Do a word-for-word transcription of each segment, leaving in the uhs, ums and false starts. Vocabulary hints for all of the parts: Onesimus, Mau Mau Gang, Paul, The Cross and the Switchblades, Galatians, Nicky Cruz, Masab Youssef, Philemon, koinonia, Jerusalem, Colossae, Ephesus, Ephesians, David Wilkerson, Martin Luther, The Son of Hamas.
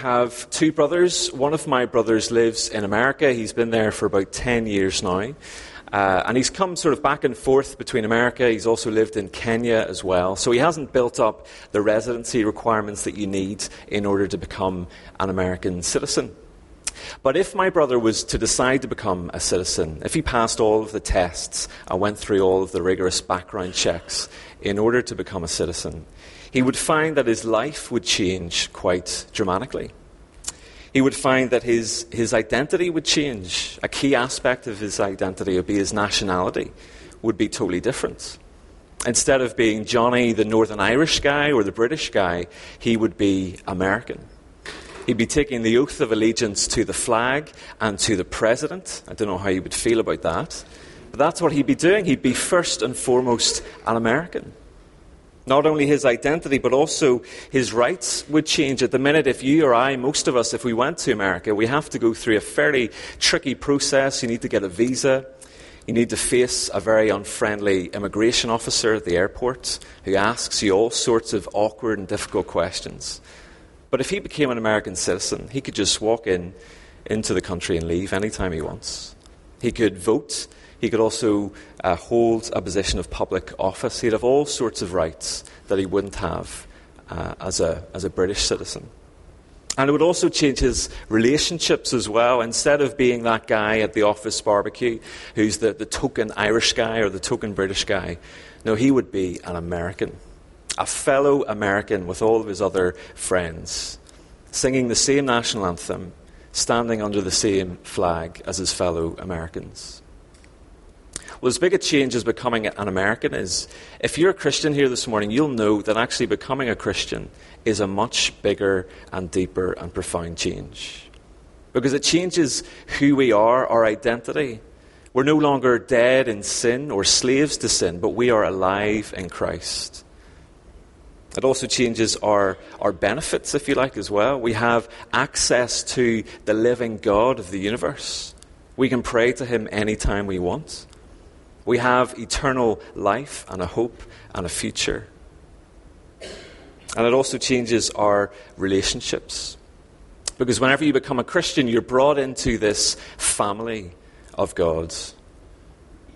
have two brothers. One of my brothers lives in America. He's been there for about ten years now. Uh, and he's come sort of back and forth between America. He's also lived in Kenya as well. So he hasn't built up the residency requirements that you need in order to become an American citizen. But if my brother was to decide to become a citizen, if he passed all of the tests and went through all of the rigorous background checks in order to become a citizen, he would find that his life would change quite dramatically. He would find that his, his identity would change. A key aspect of his identity would be his nationality would be totally different. Instead of being Johnny, the Northern Irish guy or the British guy, he would be American. He'd be taking the oath of allegiance to the flag and to the president. I don't know how you would feel about that. But that's what he'd be doing. He'd be first and foremost an American. Not only his identity, but also his rights would change. At the minute, if you or I, most of us, if we went to America, we have to go through a fairly tricky process. You need to get a visa. You need to face a very unfriendly immigration officer at the airport who asks you all sorts of awkward and difficult questions. But if he became an American citizen, he could just walk in into the country and leave anytime he wants. He could vote. He could also uh, hold a position of public office. He'd have all sorts of rights that he wouldn't have uh, as a as a British citizen. And it would also change his relationships as well. Instead of being that guy at the office barbecue who's the, the token Irish guy or the token British guy, no, he would be an American, a fellow American with all of his other friends, singing the same national anthem, standing under the same flag as his fellow Americans. Well, as big a change as becoming an American is, if you're a Christian here this morning, you'll know that actually becoming a Christian is a much bigger and deeper and profound change. Because it changes who we are, our identity. We're no longer dead in sin or slaves to sin, but we are alive in Christ. It also changes our, our benefits, if you like, as well. We have access to the living God of the universe. We can pray to him anytime we want. We have eternal life and a hope and a future. And it also changes our relationships. Because whenever you become a Christian, you're brought into this family of God.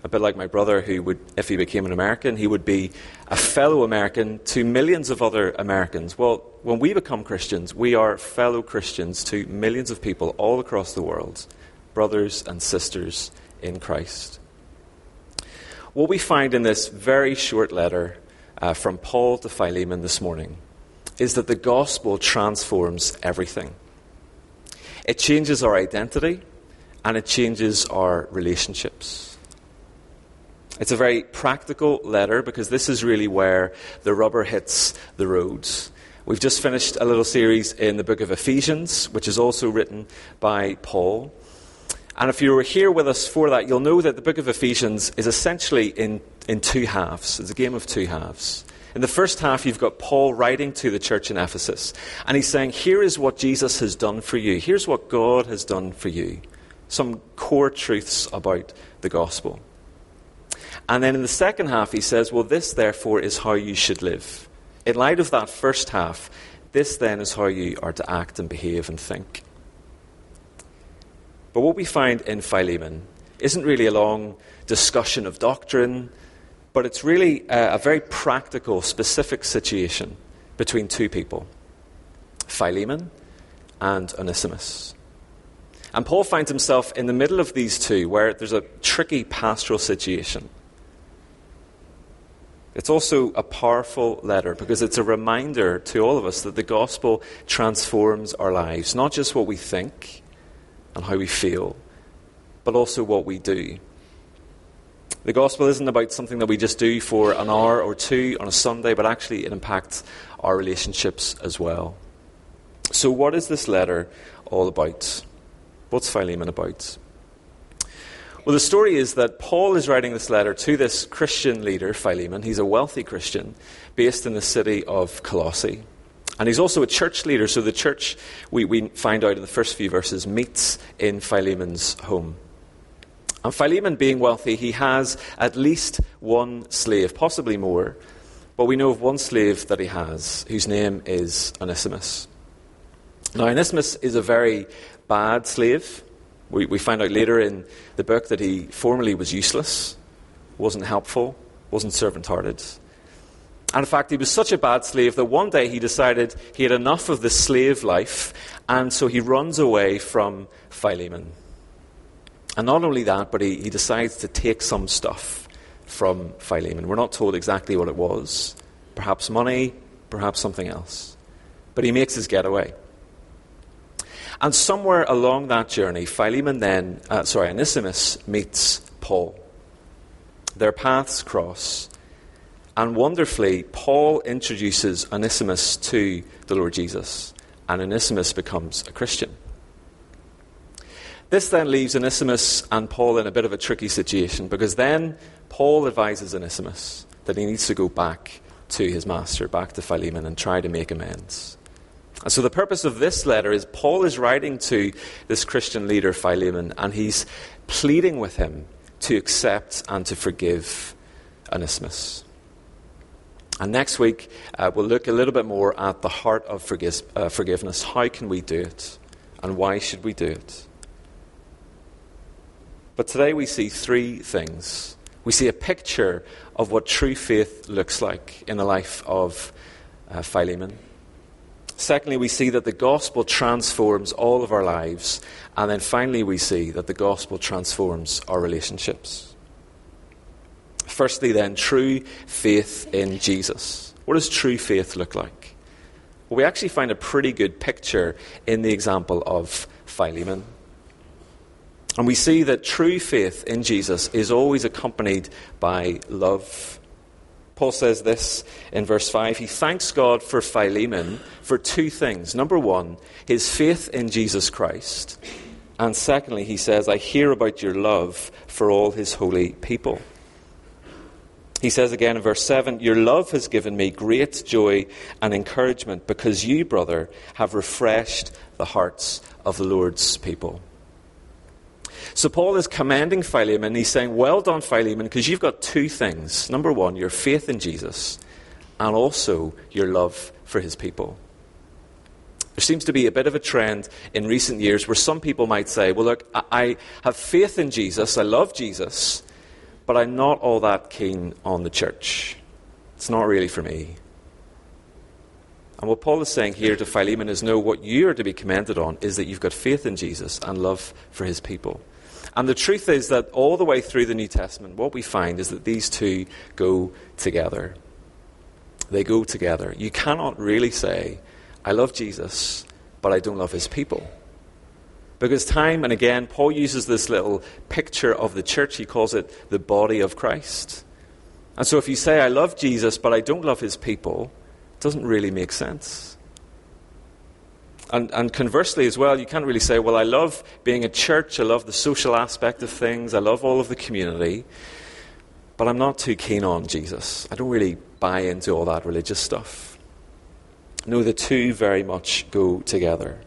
A bit like my brother who would, if he became an American, he would be a fellow American to millions of other Americans. Well, when we become Christians, we are fellow Christians to millions of people all across the world, brothers and sisters in Christ. What we find in this very short letter uh, from Paul to Philemon this morning is that the gospel transforms everything. It changes our identity and it changes our relationships. It's a very practical letter because this is really where the rubber hits the road. We've just finished a little series in the book of Ephesians, which is also written by Paul. And if you were here with us for that, you'll know that the book of Ephesians is essentially in, in two halves. It's a game of two halves. In the first half, you've got Paul writing to the church in Ephesus. And he's saying, here is what Jesus has done for you. Here's what God has done for you. Some core truths about the gospel. And then in the second half, he says, well, this therefore is how you should live. In light of that first half, this then is how you are to act and behave and think. But what we find in Philemon isn't really a long discussion of doctrine, but it's really a, a very practical, specific situation between two people, Philemon and Onesimus. And Paul finds himself in the middle of these two, where there's a tricky pastoral situation. It's also a powerful letter because it's a reminder to all of us that the gospel transforms our lives, not just what we think and how we feel, but also what we do. The gospel isn't about something that we just do for an hour or two on a Sunday, but actually it impacts our relationships as well. So what is this letter all about? What's Philemon about? Well, the story is that Paul is writing this letter to this Christian leader, Philemon. He's a wealthy Christian based in the city of Colossae. And he's also a church leader, so the church, we, we find out in the first few verses, meets in Philemon's home. And Philemon, being wealthy, he has at least one slave, possibly more, but we know of one slave that he has, whose name is Onesimus. Now, Onesimus is a very bad slave. We, we find out later in the book that he formerly was useless, wasn't helpful, wasn't servant-hearted. And in fact, he was such a bad slave that one day he decided he had enough of the slave life, and so he runs away from Philemon. And not only that, but he, he decides to take some stuff from Philemon. We're not told exactly what it was. Perhaps money, perhaps something else. But he makes his getaway. And somewhere along that journey, Philemon then, uh, sorry, Onesimus meets Paul. Their paths cross. And wonderfully, Paul introduces Onesimus to the Lord Jesus. And Onesimus becomes a Christian. This then leaves Onesimus and Paul in a bit of a tricky situation, because then Paul advises Onesimus that he needs to go back to his master, back to Philemon, and try to make amends. And so the purpose of this letter is Paul is writing to this Christian leader, Philemon, and he's pleading with him to accept and to forgive Onesimus. And next week, uh, we'll look a little bit more at the heart of forgive, uh, forgiveness. How can we do it? And why should we do it? But today we see three things. We see a picture of what true faith looks like in the life of uh, Philemon. Secondly, we see that the gospel transforms all of our lives. And then finally, we see that the gospel transforms our relationships. Firstly then, true faith in Jesus. What does true faith look like? Well, we actually find a pretty good picture in the example of Philemon. And we see that true faith in Jesus is always accompanied by love. Paul says this in verse five. He thanks God for Philemon for two things. Number one, his faith in Jesus Christ. And secondly, he says, I hear about your love for all his holy people. He says again in verse seven, your love has given me great joy and encouragement because you, brother, have refreshed the hearts of the Lord's people. So Paul is commending Philemon. He's saying, well done, Philemon, because you've got two things. Number one, your faith in Jesus, and also your love for his people. There seems to be a bit of a trend in recent years where some people might say, well, look, I have faith in Jesus, I love Jesus, but I'm not all that keen on the church. It's not really for me. And what Paul is saying here to Philemon is, no, what you are to be commended on is that you've got faith in Jesus and love for his people. And the truth is that all the way through the New Testament, what we find is that these two go together. They go together. You cannot really say, I love Jesus, but I don't love his people. Because time and again, Paul uses this little picture of the church. He calls it the body of Christ. And so if you say, I love Jesus, but I don't love his people, it doesn't really make sense. And, and conversely as well, you can't really say, well, I love being a church, I love the social aspect of things, I love all of the community, but I'm not too keen on Jesus. I don't really buy into all that religious stuff. No, the two very much go together.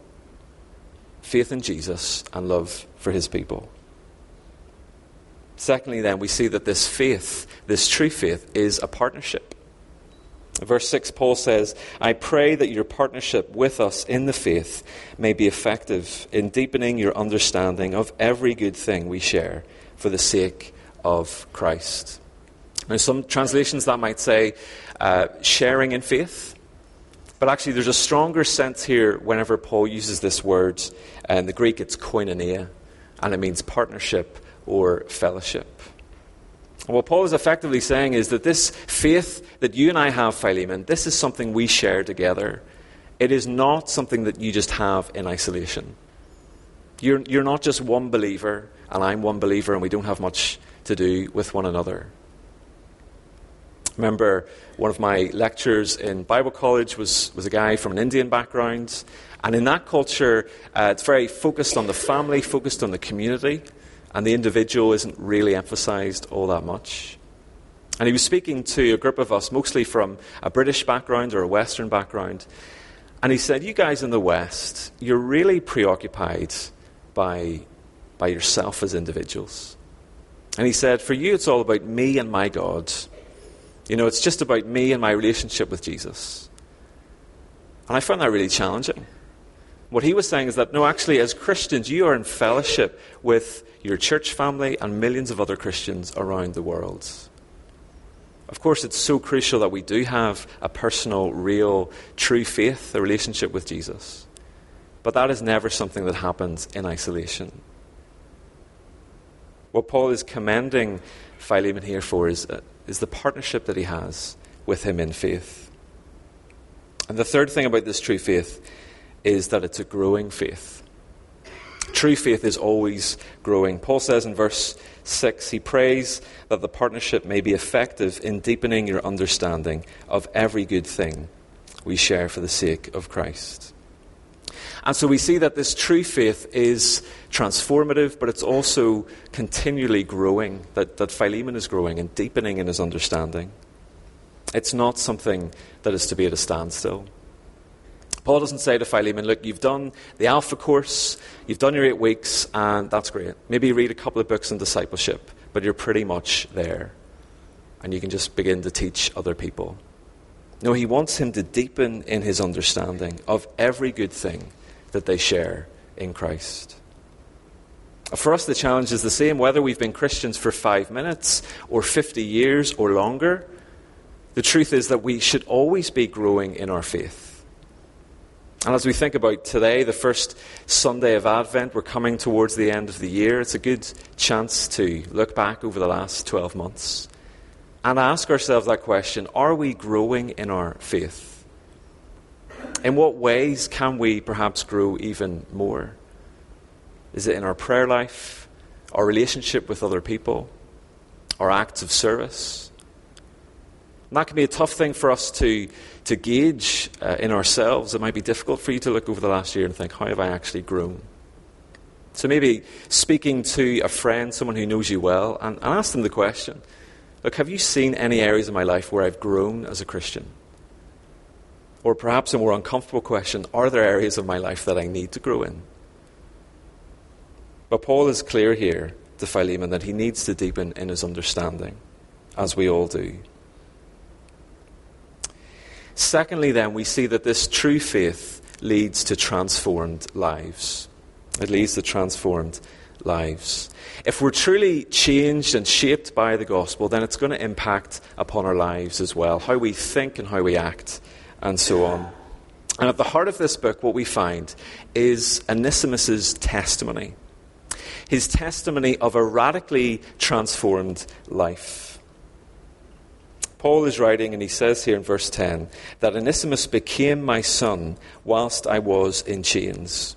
Faith in Jesus and love for his people. Secondly then, we see that this faith, this true faith, is a partnership. Verse six, Paul says, I pray that your partnership with us in the faith may be effective in deepening your understanding of every good thing we share for the sake of Christ. Now, some translations that might say uh, sharing in faith, but actually there's a stronger sense here whenever Paul uses this word. In the Greek, it's koinonia, and it means partnership or fellowship. And what Paul is effectively saying is that this faith that you and I have, Philemon, this is something we share together. It is not something that you just have in isolation. You're, you're not just one believer, and I'm one believer, and we don't have much to do with one another. Remember, one of my lecturers in Bible college was, was a guy from an Indian background. And in that culture, uh, it's very focused on the family, focused on the community. And the individual isn't really emphasized all that much. And he was speaking to a group of us, mostly from a British background or a Western background. And he said, you guys in the West, you're really preoccupied by, by yourself as individuals. And he said, for you, it's all about me and my God. You know, it's just about me and my relationship with Jesus. And I found that really challenging. What he was saying is that, no, actually, as Christians, you are in fellowship with your church family and millions of other Christians around the world. Of course, it's so crucial that we do have a personal, real, true faith, a relationship with Jesus. But that is never something that happens in isolation. What Paul is commending Philemon here for is, uh, is the partnership that he has with him in faith. And the third thing about this true faith is that it's a growing faith. True faith is always growing. Paul says in verse six, he prays that the partnership may be effective in deepening your understanding of every good thing we share for the sake of Christ. And so we see that this true faith is transformative, but it's also continually growing, that, that Philemon is growing and deepening in his understanding. It's not something that is to be at a standstill. Paul doesn't say to Philemon, look, you've done the Alpha course, you've done your eight weeks, and that's great. Maybe read a couple of books on discipleship, but you're pretty much there, and you can just begin to teach other people. No, he wants him to deepen in his understanding of every good thing that they share in Christ. For us, the challenge is the same, whether we've been Christians for five minutes or fifty years or longer. The truth is that we should always be growing in our faith. And as we think about today, the first Sunday of Advent, we're coming towards the end of the year. It's a good chance to look back over the last twelve months and ask ourselves that question, are we growing in our faith? In what ways can we perhaps grow even more? Is it in our prayer life, our relationship with other people, our acts of service? And that can be a tough thing for us to, to gauge uh, in ourselves. It might be difficult for you to look over the last year and think, how have I actually grown? So maybe speaking to a friend, someone who knows you well, and, and ask them the question, look, have you seen any areas of my life where I've grown as a Christian? Or perhaps a more uncomfortable question, are there areas of my life that I need to grow in? But Paul is clear here to Philemon that he needs to deepen in his understanding, as we all do. Secondly, then, we see that this true faith leads to transformed lives. It leads to transformed lives. If we're truly changed and shaped by the gospel, then it's going to impact upon our lives as well, how we think and how we act and so on. And at the heart of this book, what we find is Onesimus' testimony, his testimony of a radically transformed life. Paul is writing, and he says here in verse ten, that Onesimus became my son whilst I was in chains.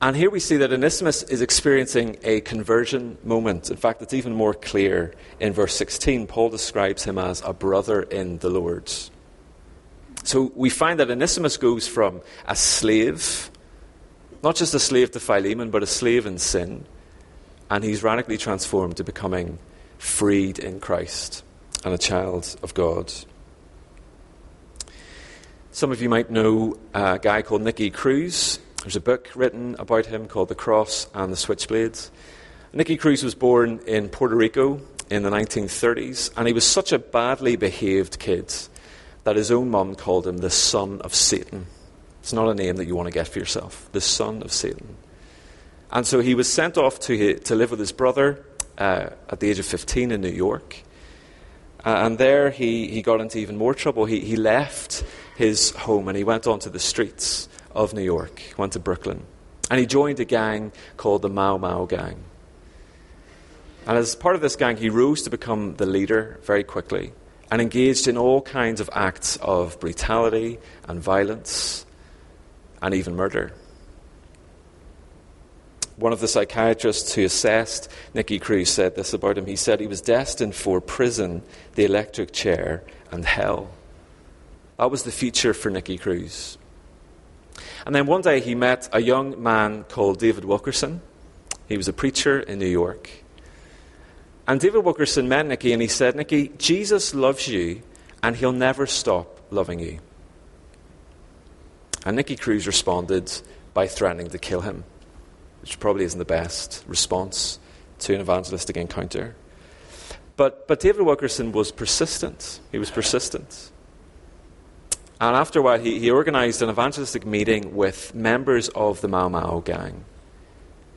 And here we see that Onesimus is experiencing a conversion moment. In fact, it's even more clear in verse sixteen. Paul describes him as a brother in the Lord. So we find that Onesimus goes from a slave, not just a slave to Philemon, but a slave in sin. And he's radically transformed to becoming freed in Christ and a child of God. Some of you might know a guy called Nicky Cruz. There's a book written about him called The Cross and the Switchblades. Nicky Cruz was born in Puerto Rico in the nineteen thirties, and he was such a badly behaved kid that his own mum called him the son of Satan. It's not a name that you want to get for yourself, the son of Satan. And so he was sent off to, to live with his brother uh, at the age of fifteen in New York. Uh, and there he, he got into even more trouble. He, he left his home and he went onto the streets of New York, went to Brooklyn, and he joined a gang called the Mau Mau Gang. And as part of this gang, he rose to become the leader very quickly and engaged in all kinds of acts of brutality and violence and even murder. One of the psychiatrists who assessed Nicky Cruz said this about him. He said he was destined for prison, the electric chair, and hell. That was the future for Nicky Cruz. And then one day he met a young man called David Wilkerson. He was a preacher in New York. And David Wilkerson met Nicky and he said, Nicky, Jesus loves you and he'll never stop loving you. And Nicky Cruz responded by threatening to kill him, which probably isn't the best response to an evangelistic encounter. But, but David Wilkerson was persistent. He was persistent. And after a while, he, he organized an evangelistic meeting with members of the Mau Mau Gang.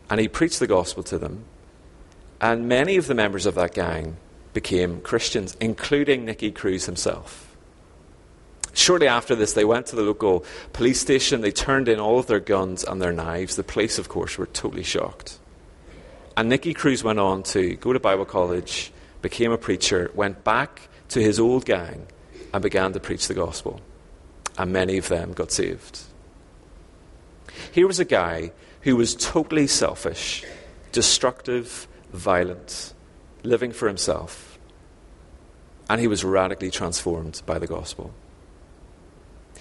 And he preached the gospel to them. And many of the members of that gang became Christians, including Nicky Cruz himself. Shortly after this, they went to the local police station. They turned in all of their guns and their knives. The police, of course, were totally shocked. And Nicky Cruz went on to go to Bible college, became a preacher, went back to his old gang, and began to preach the gospel. And many of them got saved. Here was a guy who was totally selfish, destructive, violent, living for himself. And he was radically transformed by the gospel.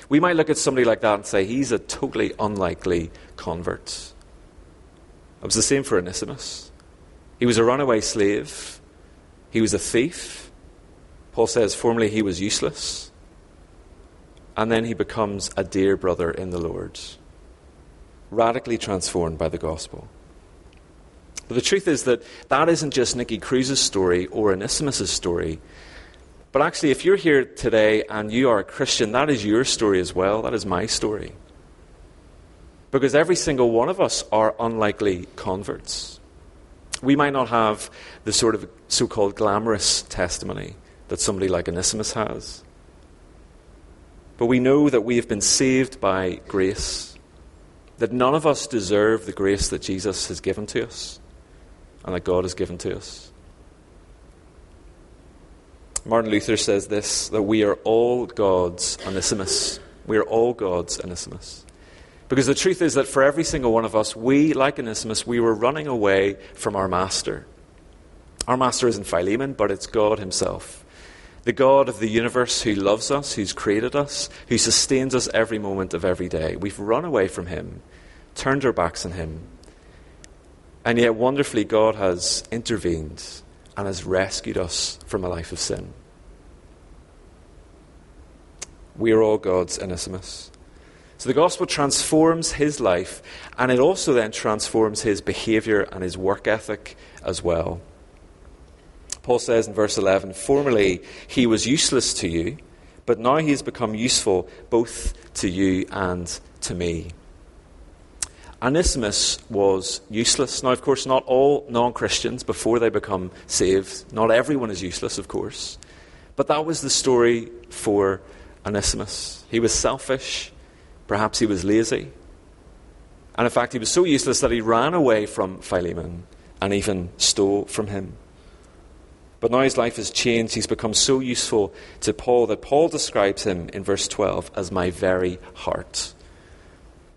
We might look at somebody like that and say, he's a totally unlikely convert. It was the same for Onesimus. He was a runaway slave. He was a thief. Paul says, formerly he was useless. And then he becomes a dear brother in the Lord, radically transformed by the gospel. But the truth is that that isn't just Nicky Cruz's story or Onesimus' story. But actually, if you're here today and you are a Christian, that is your story as well. That is my story. Because every single one of us are unlikely converts. We might not have the sort of so-called glamorous testimony that somebody like Onesimus has. But we know that we have been saved by grace, that none of us deserve the grace that Jesus has given to us and that God has given to us. Martin Luther says this, that we are all God's Onesimus. We are all God's Onesimus. Because the truth is that for every single one of us, we, like Onesimus, we were running away from our master. Our master isn't Philemon, but it's God himself. The God of the universe who loves us, who's created us, who sustains us every moment of every day. We've run away from him, turned our backs on him. And yet, wonderfully, God has intervened and has rescued us from a life of sin. We are all God's Onesimus. So the gospel transforms his life, and it also then transforms his behavior and his work ethic as well. Paul says in verse eleven, formerly he was useless to you, but now he has become useful both to you and to me. Onesimus was useless. Now, of course, not all non-Christians before they become saved. Not everyone is useless, of course. But that was the story for Onesimus. He was selfish. Perhaps he was lazy. And in fact, he was so useless that he ran away from Philemon and even stole from him. But now his life has changed. He's become so useful to Paul that Paul describes him in verse twelve as my very heart.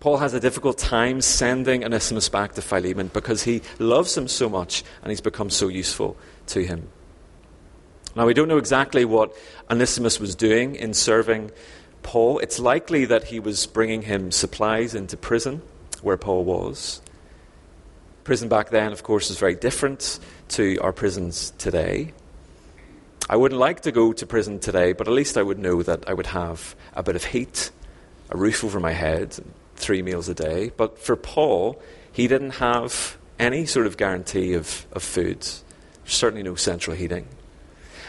Paul has a difficult time sending Onesimus back to Philemon because he loves him so much and he's become so useful to him. Now, we don't know exactly what Onesimus was doing in serving Paul. It's likely that he was bringing him supplies into prison where Paul was. Prison back then, of course, is very different to our prisons today. I wouldn't like to go to prison today, but at least I would know that I would have a bit of heat, a roof over my head, and three meals a day. But for Paul, he didn't have any sort of guarantee of, of food. Certainly no central heating.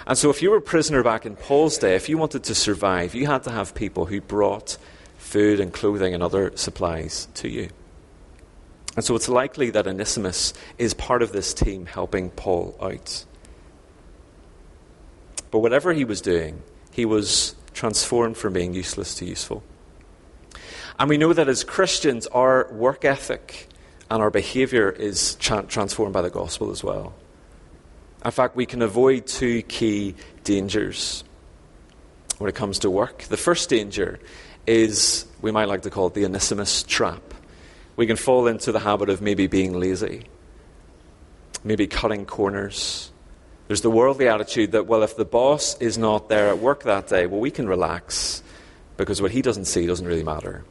And so if you were a prisoner back in Paul's day, if you wanted to survive, you had to have people who brought food and clothing and other supplies to you. And so it's likely that Onesimus is part of this team helping Paul out. But whatever he was doing, he was transformed from being useless to useful. And we know that as Christians, our work ethic and our behavior is tra- transformed by the gospel as well. In fact, we can avoid two key dangers when it comes to work. The first danger is, we might like to call it the Onesimus trap. We can fall into the habit of maybe being lazy, maybe cutting corners. There's the worldly attitude that, well, if the boss is not there at work that day, well, we can relax because what he doesn't see doesn't really matter.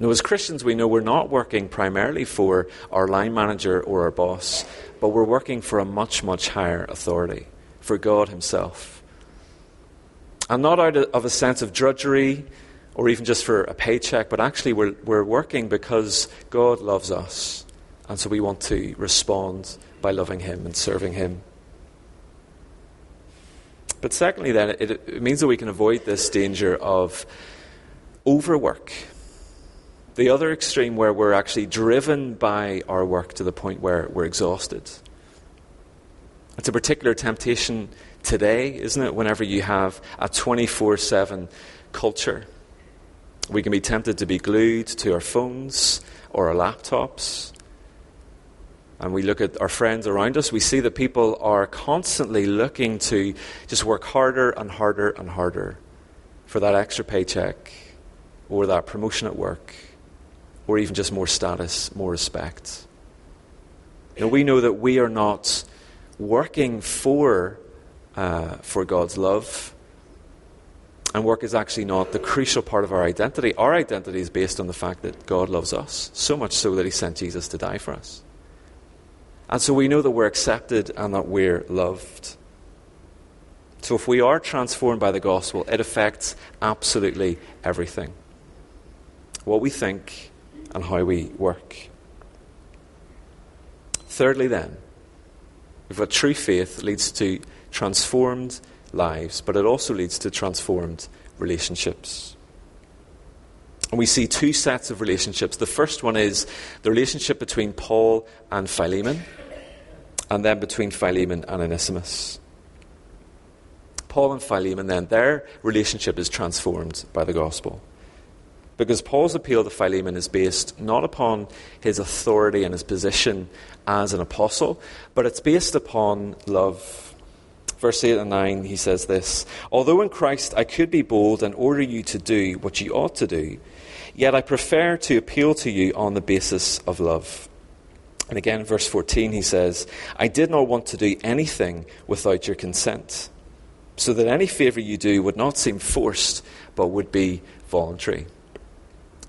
Now, as Christians, we know we're not working primarily for our line manager or our boss, but we're working for a much, much higher authority, for God himself. And not out of a sense of drudgery, or even just for a paycheck, but actually we're, we're working because God loves us. And so we want to respond by loving him and serving him. But secondly then, it, it means that we can avoid this danger of overwork. The other extreme where we're actually driven by our work to the point where we're exhausted. It's a particular temptation today, isn't it? Whenever you have a twenty-four seven culture, we can be tempted to be glued to our phones or our laptops. And we look at our friends around us, we see that people are constantly looking to just work harder and harder and harder for that extra paycheck or that promotion at work or even just more status, more respect. Now, we know that we are not working for uh, for God's love, and work is actually not the crucial part of our identity. Our identity is based on the fact that God loves us, so much so that he sent Jesus to die for us. And so we know that we're accepted and that we're loved. So if we are transformed by the gospel, it affects absolutely everything. What we think and how we work. Thirdly then, if a true faith leads to transformed lives, but it also leads to transformed relationships. And we see two sets of relationships. The first one is the relationship between Paul and Philemon, and then between Philemon and Onesimus. Paul and Philemon, then, their relationship is transformed by the gospel. Because Paul's appeal to Philemon is based not upon his authority and his position as an apostle, but it's based upon love. Verse eight and nine, he says this, "Although in Christ I could be bold and order you to do what you ought to do, yet I prefer to appeal to you on the basis of love." And again, in verse fourteen, he says, "I did not want to do anything without your consent, so that any favor you do would not seem forced, but would be voluntary."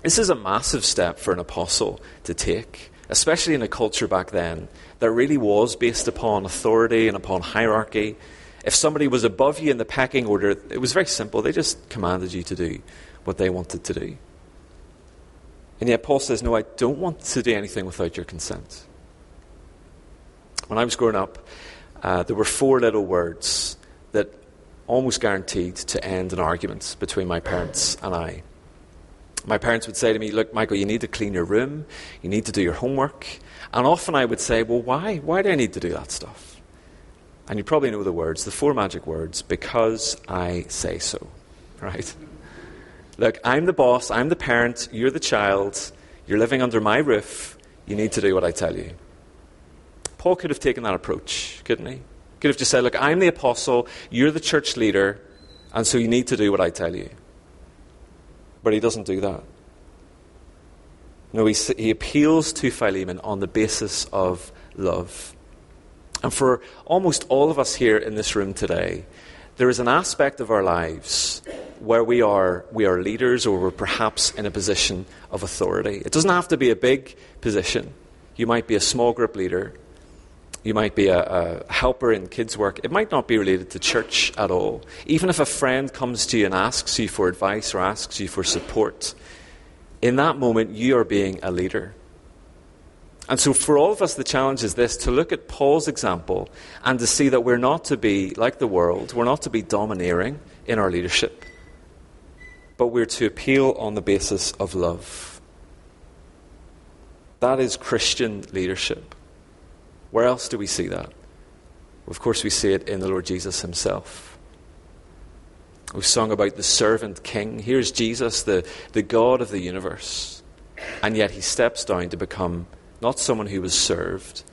This is a massive step for an apostle to take, especially in a culture back then that really was based upon authority and upon hierarchy. If somebody was above you in the pecking order, it was very simple. They just commanded you to do what they wanted to do. And yet Paul says, no, I don't want to do anything without your consent. When I was growing up, uh, there were four little words that almost guaranteed to end an argument between my parents and I. My parents would say to me, look, Michael, you need to clean your room, you need to do your homework. And often I would say, well, why? Why do I need to do that stuff? And you probably know the words, the four magic words, because I say so, right? Look, I'm the boss, I'm the parent, you're the child, you're living under my roof, you need to do what I tell you. Paul could have taken that approach, couldn't he? Could have just said, look, I'm the apostle, you're the church leader, and so you need to do what I tell you. But he doesn't do that. No, he, he appeals to Philemon on the basis of love. And for almost all of us here in this room today, there is an aspect of our lives where we are we are leaders or we're perhaps in a position of authority. It doesn't have to be a big position. You might be a small group leader. You might be a, a helper in kids' work. It might not be related to church at all. Even if a friend comes to you and asks you for advice or asks you for support, in that moment you are being a leader. And so for all of us, the challenge is this, to look at Paul's example and to see that we're not to be like the world, we're not to be domineering in our leadership, but we're to appeal on the basis of love. That is Christian leadership. Where else do we see that? Of course, we see it in the Lord Jesus himself. We've sung about the servant king. Here's Jesus, the, the God of the universe. And yet he steps down to become not someone who was served.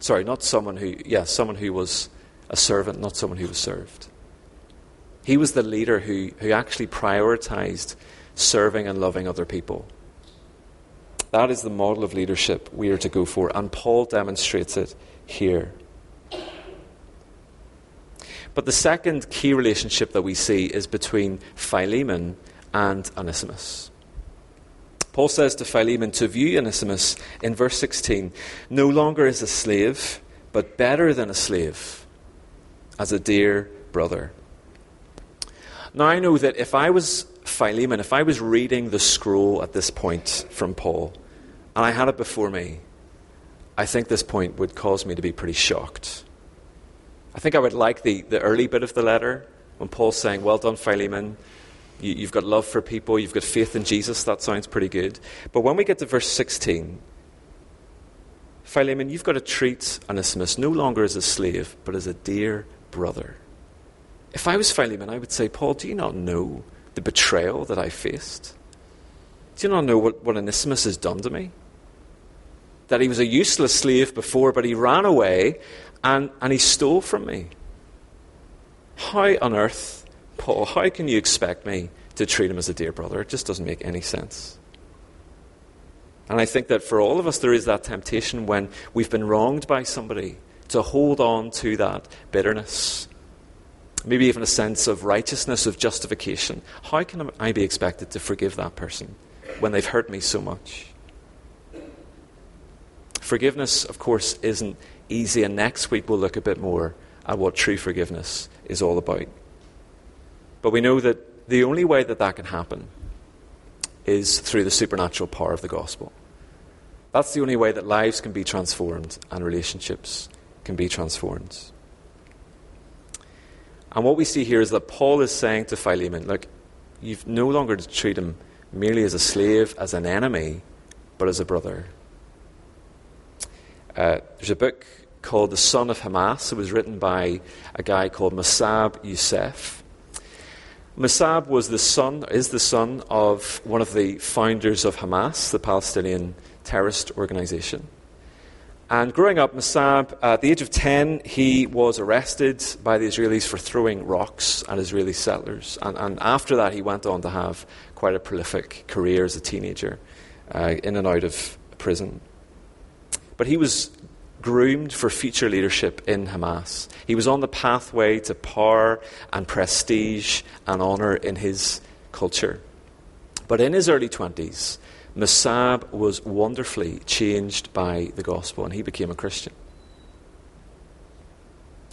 Sorry, not someone who, yeah, someone who was a servant, not someone who was served. He was the leader who, who actually prioritized serving and loving other people. That is the model of leadership we are to go for, and Paul demonstrates it here. But the second key relationship that we see is between Philemon and Onesimus. Paul says to Philemon, to view Onesimus in verse sixteen, no longer as a slave, but better than a slave, as a dear brother. Now I know that if I was Philemon, if I was reading the scroll at this point from Paul, and I had it before me, I think this point would cause me to be pretty shocked. I think I would like the, the early bit of the letter When Paul's saying, well done, Philemon, you, you've got love for people, you've got faith in Jesus, that sounds pretty good. But when we get to verse sixteen, Philemon, you've got to treat Onesimus no longer as a slave, but as a dear brother. If I was Philemon, I would say, Paul, do you not know the betrayal that I faced? Do you not know what, what Onesimus has done to me? That he was a useless slave before, but he ran away and, and he stole from me. How on earth, Paul, how can you expect me to treat him as a dear brother? It just doesn't make any sense. And I think that for all of us, there is that temptation when we've been wronged by somebody to hold on to that bitterness. Maybe even a sense of righteousness, of justification. How can I be expected to forgive that person when they've hurt me so much? Forgiveness, of course, isn't easy, and next week we'll look a bit more at what true forgiveness is all about. But we know that the only way that that can happen is through the supernatural power of the gospel. That's the only way that lives can be transformed and relationships can be transformed. And what we see here is that Paul is saying to Philemon, look, you've no longer to treat him merely as a slave, as an enemy, but as a brother. Uh, there's a book called The Son of Hamas. It was written by a guy called Masab Youssef. Masab was the son, is the son of one of the founders of Hamas, the Palestinian terrorist organization. And growing up, Masab, at the age of ten, he was arrested by the Israelis for throwing rocks at Israeli settlers. And, and after that, he went on to have quite a prolific career as a teenager, uh, in and out of prison. But he was groomed for future leadership in Hamas. He was on the pathway to power and prestige and honor in his culture. But in his early twenties, Masab was wonderfully changed by the gospel, and he became a Christian.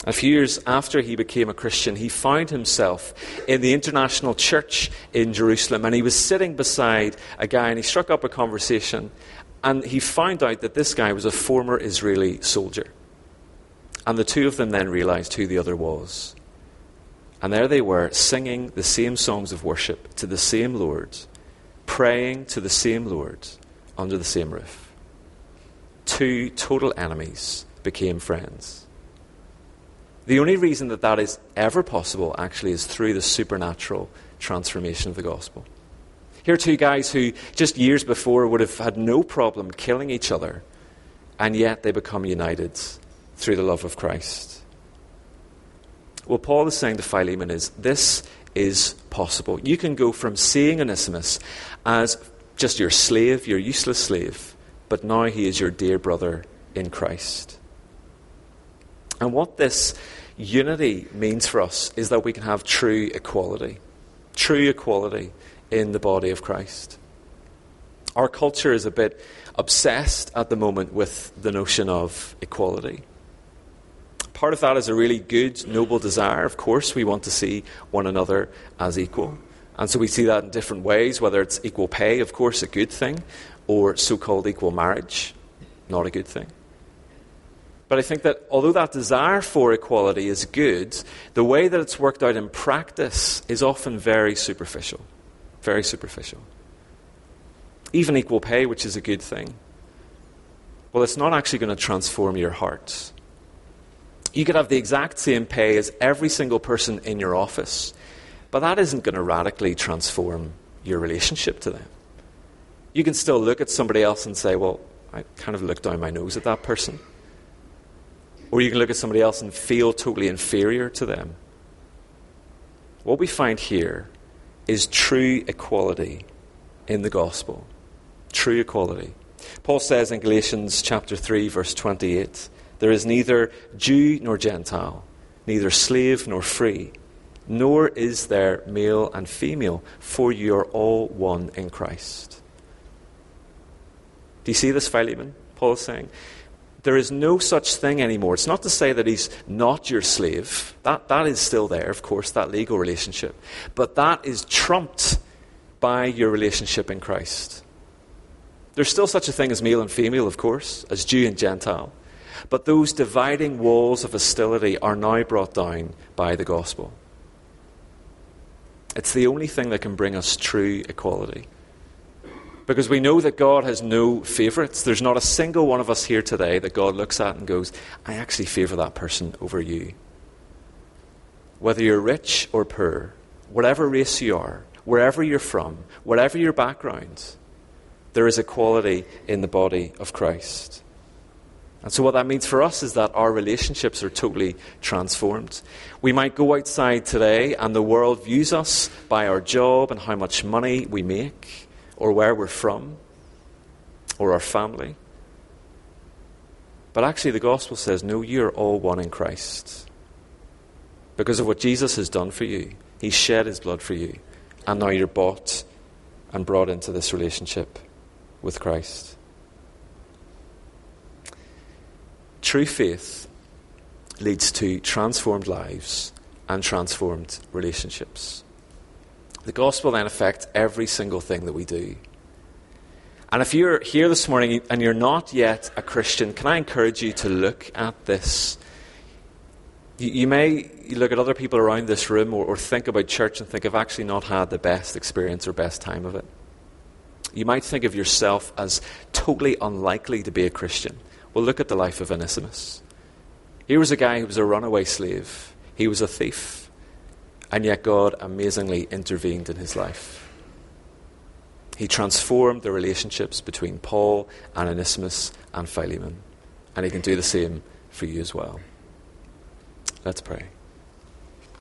A few years after he became a Christian, he found himself in the international church in Jerusalem, and he was sitting beside a guy, and he struck up a conversation. And he found out that this guy was a former Israeli soldier. And the two of them then realized who the other was. And there they were, singing the same songs of worship to the same Lord, praying to the same Lord, under the same roof. Two total enemies became friends. The only reason that that is ever possible, actually, is through the supernatural transformation of the gospel. Here are two guys who just years before would have had no problem killing each other, and yet they become united through the love of Christ. What Paul is saying to Philemon is, this is possible. You can go from seeing Onesimus as just your slave, your useless slave, but now he is your dear brother in Christ. And what this unity means for us is that we can have true equality. True equality in the body of Christ. Our culture is a bit obsessed at the moment with the notion of equality. Part of that is a really good, noble desire. Of course, we want to see one another as equal. And so we see that in different ways, whether it's equal pay, of course, a good thing, or so-called equal marriage, not a good thing. But I think that although that desire for equality is good, the way that it's worked out in practice is often very superficial. Very superficial. Even equal pay, which is a good thing, well, it's not actually going to transform your heart. You could have the exact same pay as every single person in your office, but that isn't going to radically transform your relationship to them. You can still look at somebody else and say, well, I kind of look down my nose at that person. Or you can look at somebody else and feel totally inferior to them. What we find here is true equality in the gospel. True equality. Paul says in Galatians chapter three, verse twenty-eight, there is neither Jew nor Gentile, neither slave nor free, nor is there male and female, for you are all one in Christ. Do you see this, Philemon? Paul is saying, there is no such thing anymore. It's not to say that he's not your slave. That, that is still there, of course, that legal relationship. But that is trumped by your relationship in Christ. There's still such a thing as male and female, of course, as Jew and Gentile. But those dividing walls of hostility are now brought down by the gospel. It's the only thing that can bring us true equality. Because we know that God has no favourites. There's not a single one of us here today that God looks at and goes, I actually favour that person over you. Whether you're rich or poor, whatever race you are, wherever you're from, whatever your background, there is equality in the body of Christ. And so what that means for us is that our relationships are totally transformed. We might go outside today and the world views us by our job and how much money we make, or where we're from, or our family. But actually the gospel says, no, you're all one in Christ. Because of what Jesus has done for you. He shed his blood for you. And now you're bought and brought into this relationship with Christ. True faith leads to transformed lives and transformed relationships. The gospel then affects every single thing that we do. And if you're here this morning and you're not yet a Christian, can I encourage you to look at this? You, you may look at other people around this room or, or think about church and think, I've actually not had the best experience or best time of it. You might think of yourself as totally unlikely to be a Christian. Well, look at the life of Onesimus. Here was a guy who was a runaway slave. He was a thief. And yet God amazingly intervened in his life. He transformed the relationships between Paul and Onesimus and Philemon. And he can do the same for you as well. Let's pray.